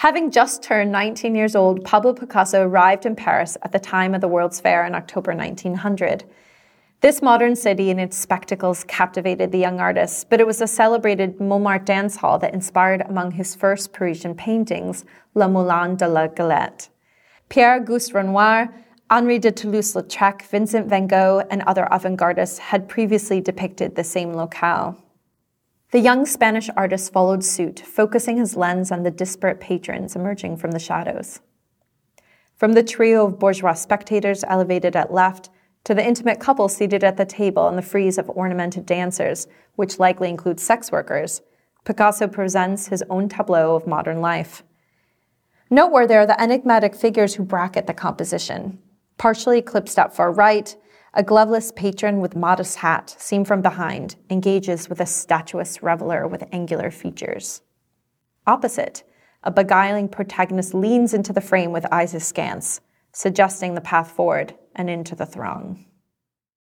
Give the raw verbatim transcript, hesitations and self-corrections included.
Having just turned nineteen years old, Pablo Picasso arrived in Paris at the time of the World's Fair in October nineteen hundred. This modern city and its spectacles captivated the young artist, but it was the celebrated Montmartre dance hall that inspired among his first Parisian paintings, Le Moulin de la Galette. Pierre-Auguste Renoir, Henri de Toulouse-Lautrec, Vincent van Gogh, and other avant-gardists had previously depicted the same locale. The young Spanish artist followed suit, focusing his lens on the disparate patrons emerging from the shadows. From the trio of bourgeois spectators elevated at left, to the intimate couple seated at the table and the frieze of ornamented dancers, which likely include sex workers, Picasso presents his own tableau of modern life. Noteworthy are the enigmatic figures who bracket the composition. Partially eclipsed at far right, a gloveless patron with modest hat, seen from behind, engages with a statuesque reveler with angular features. Opposite, a beguiling protagonist leans into the frame with eyes askance, suggesting the path forward and into the throng.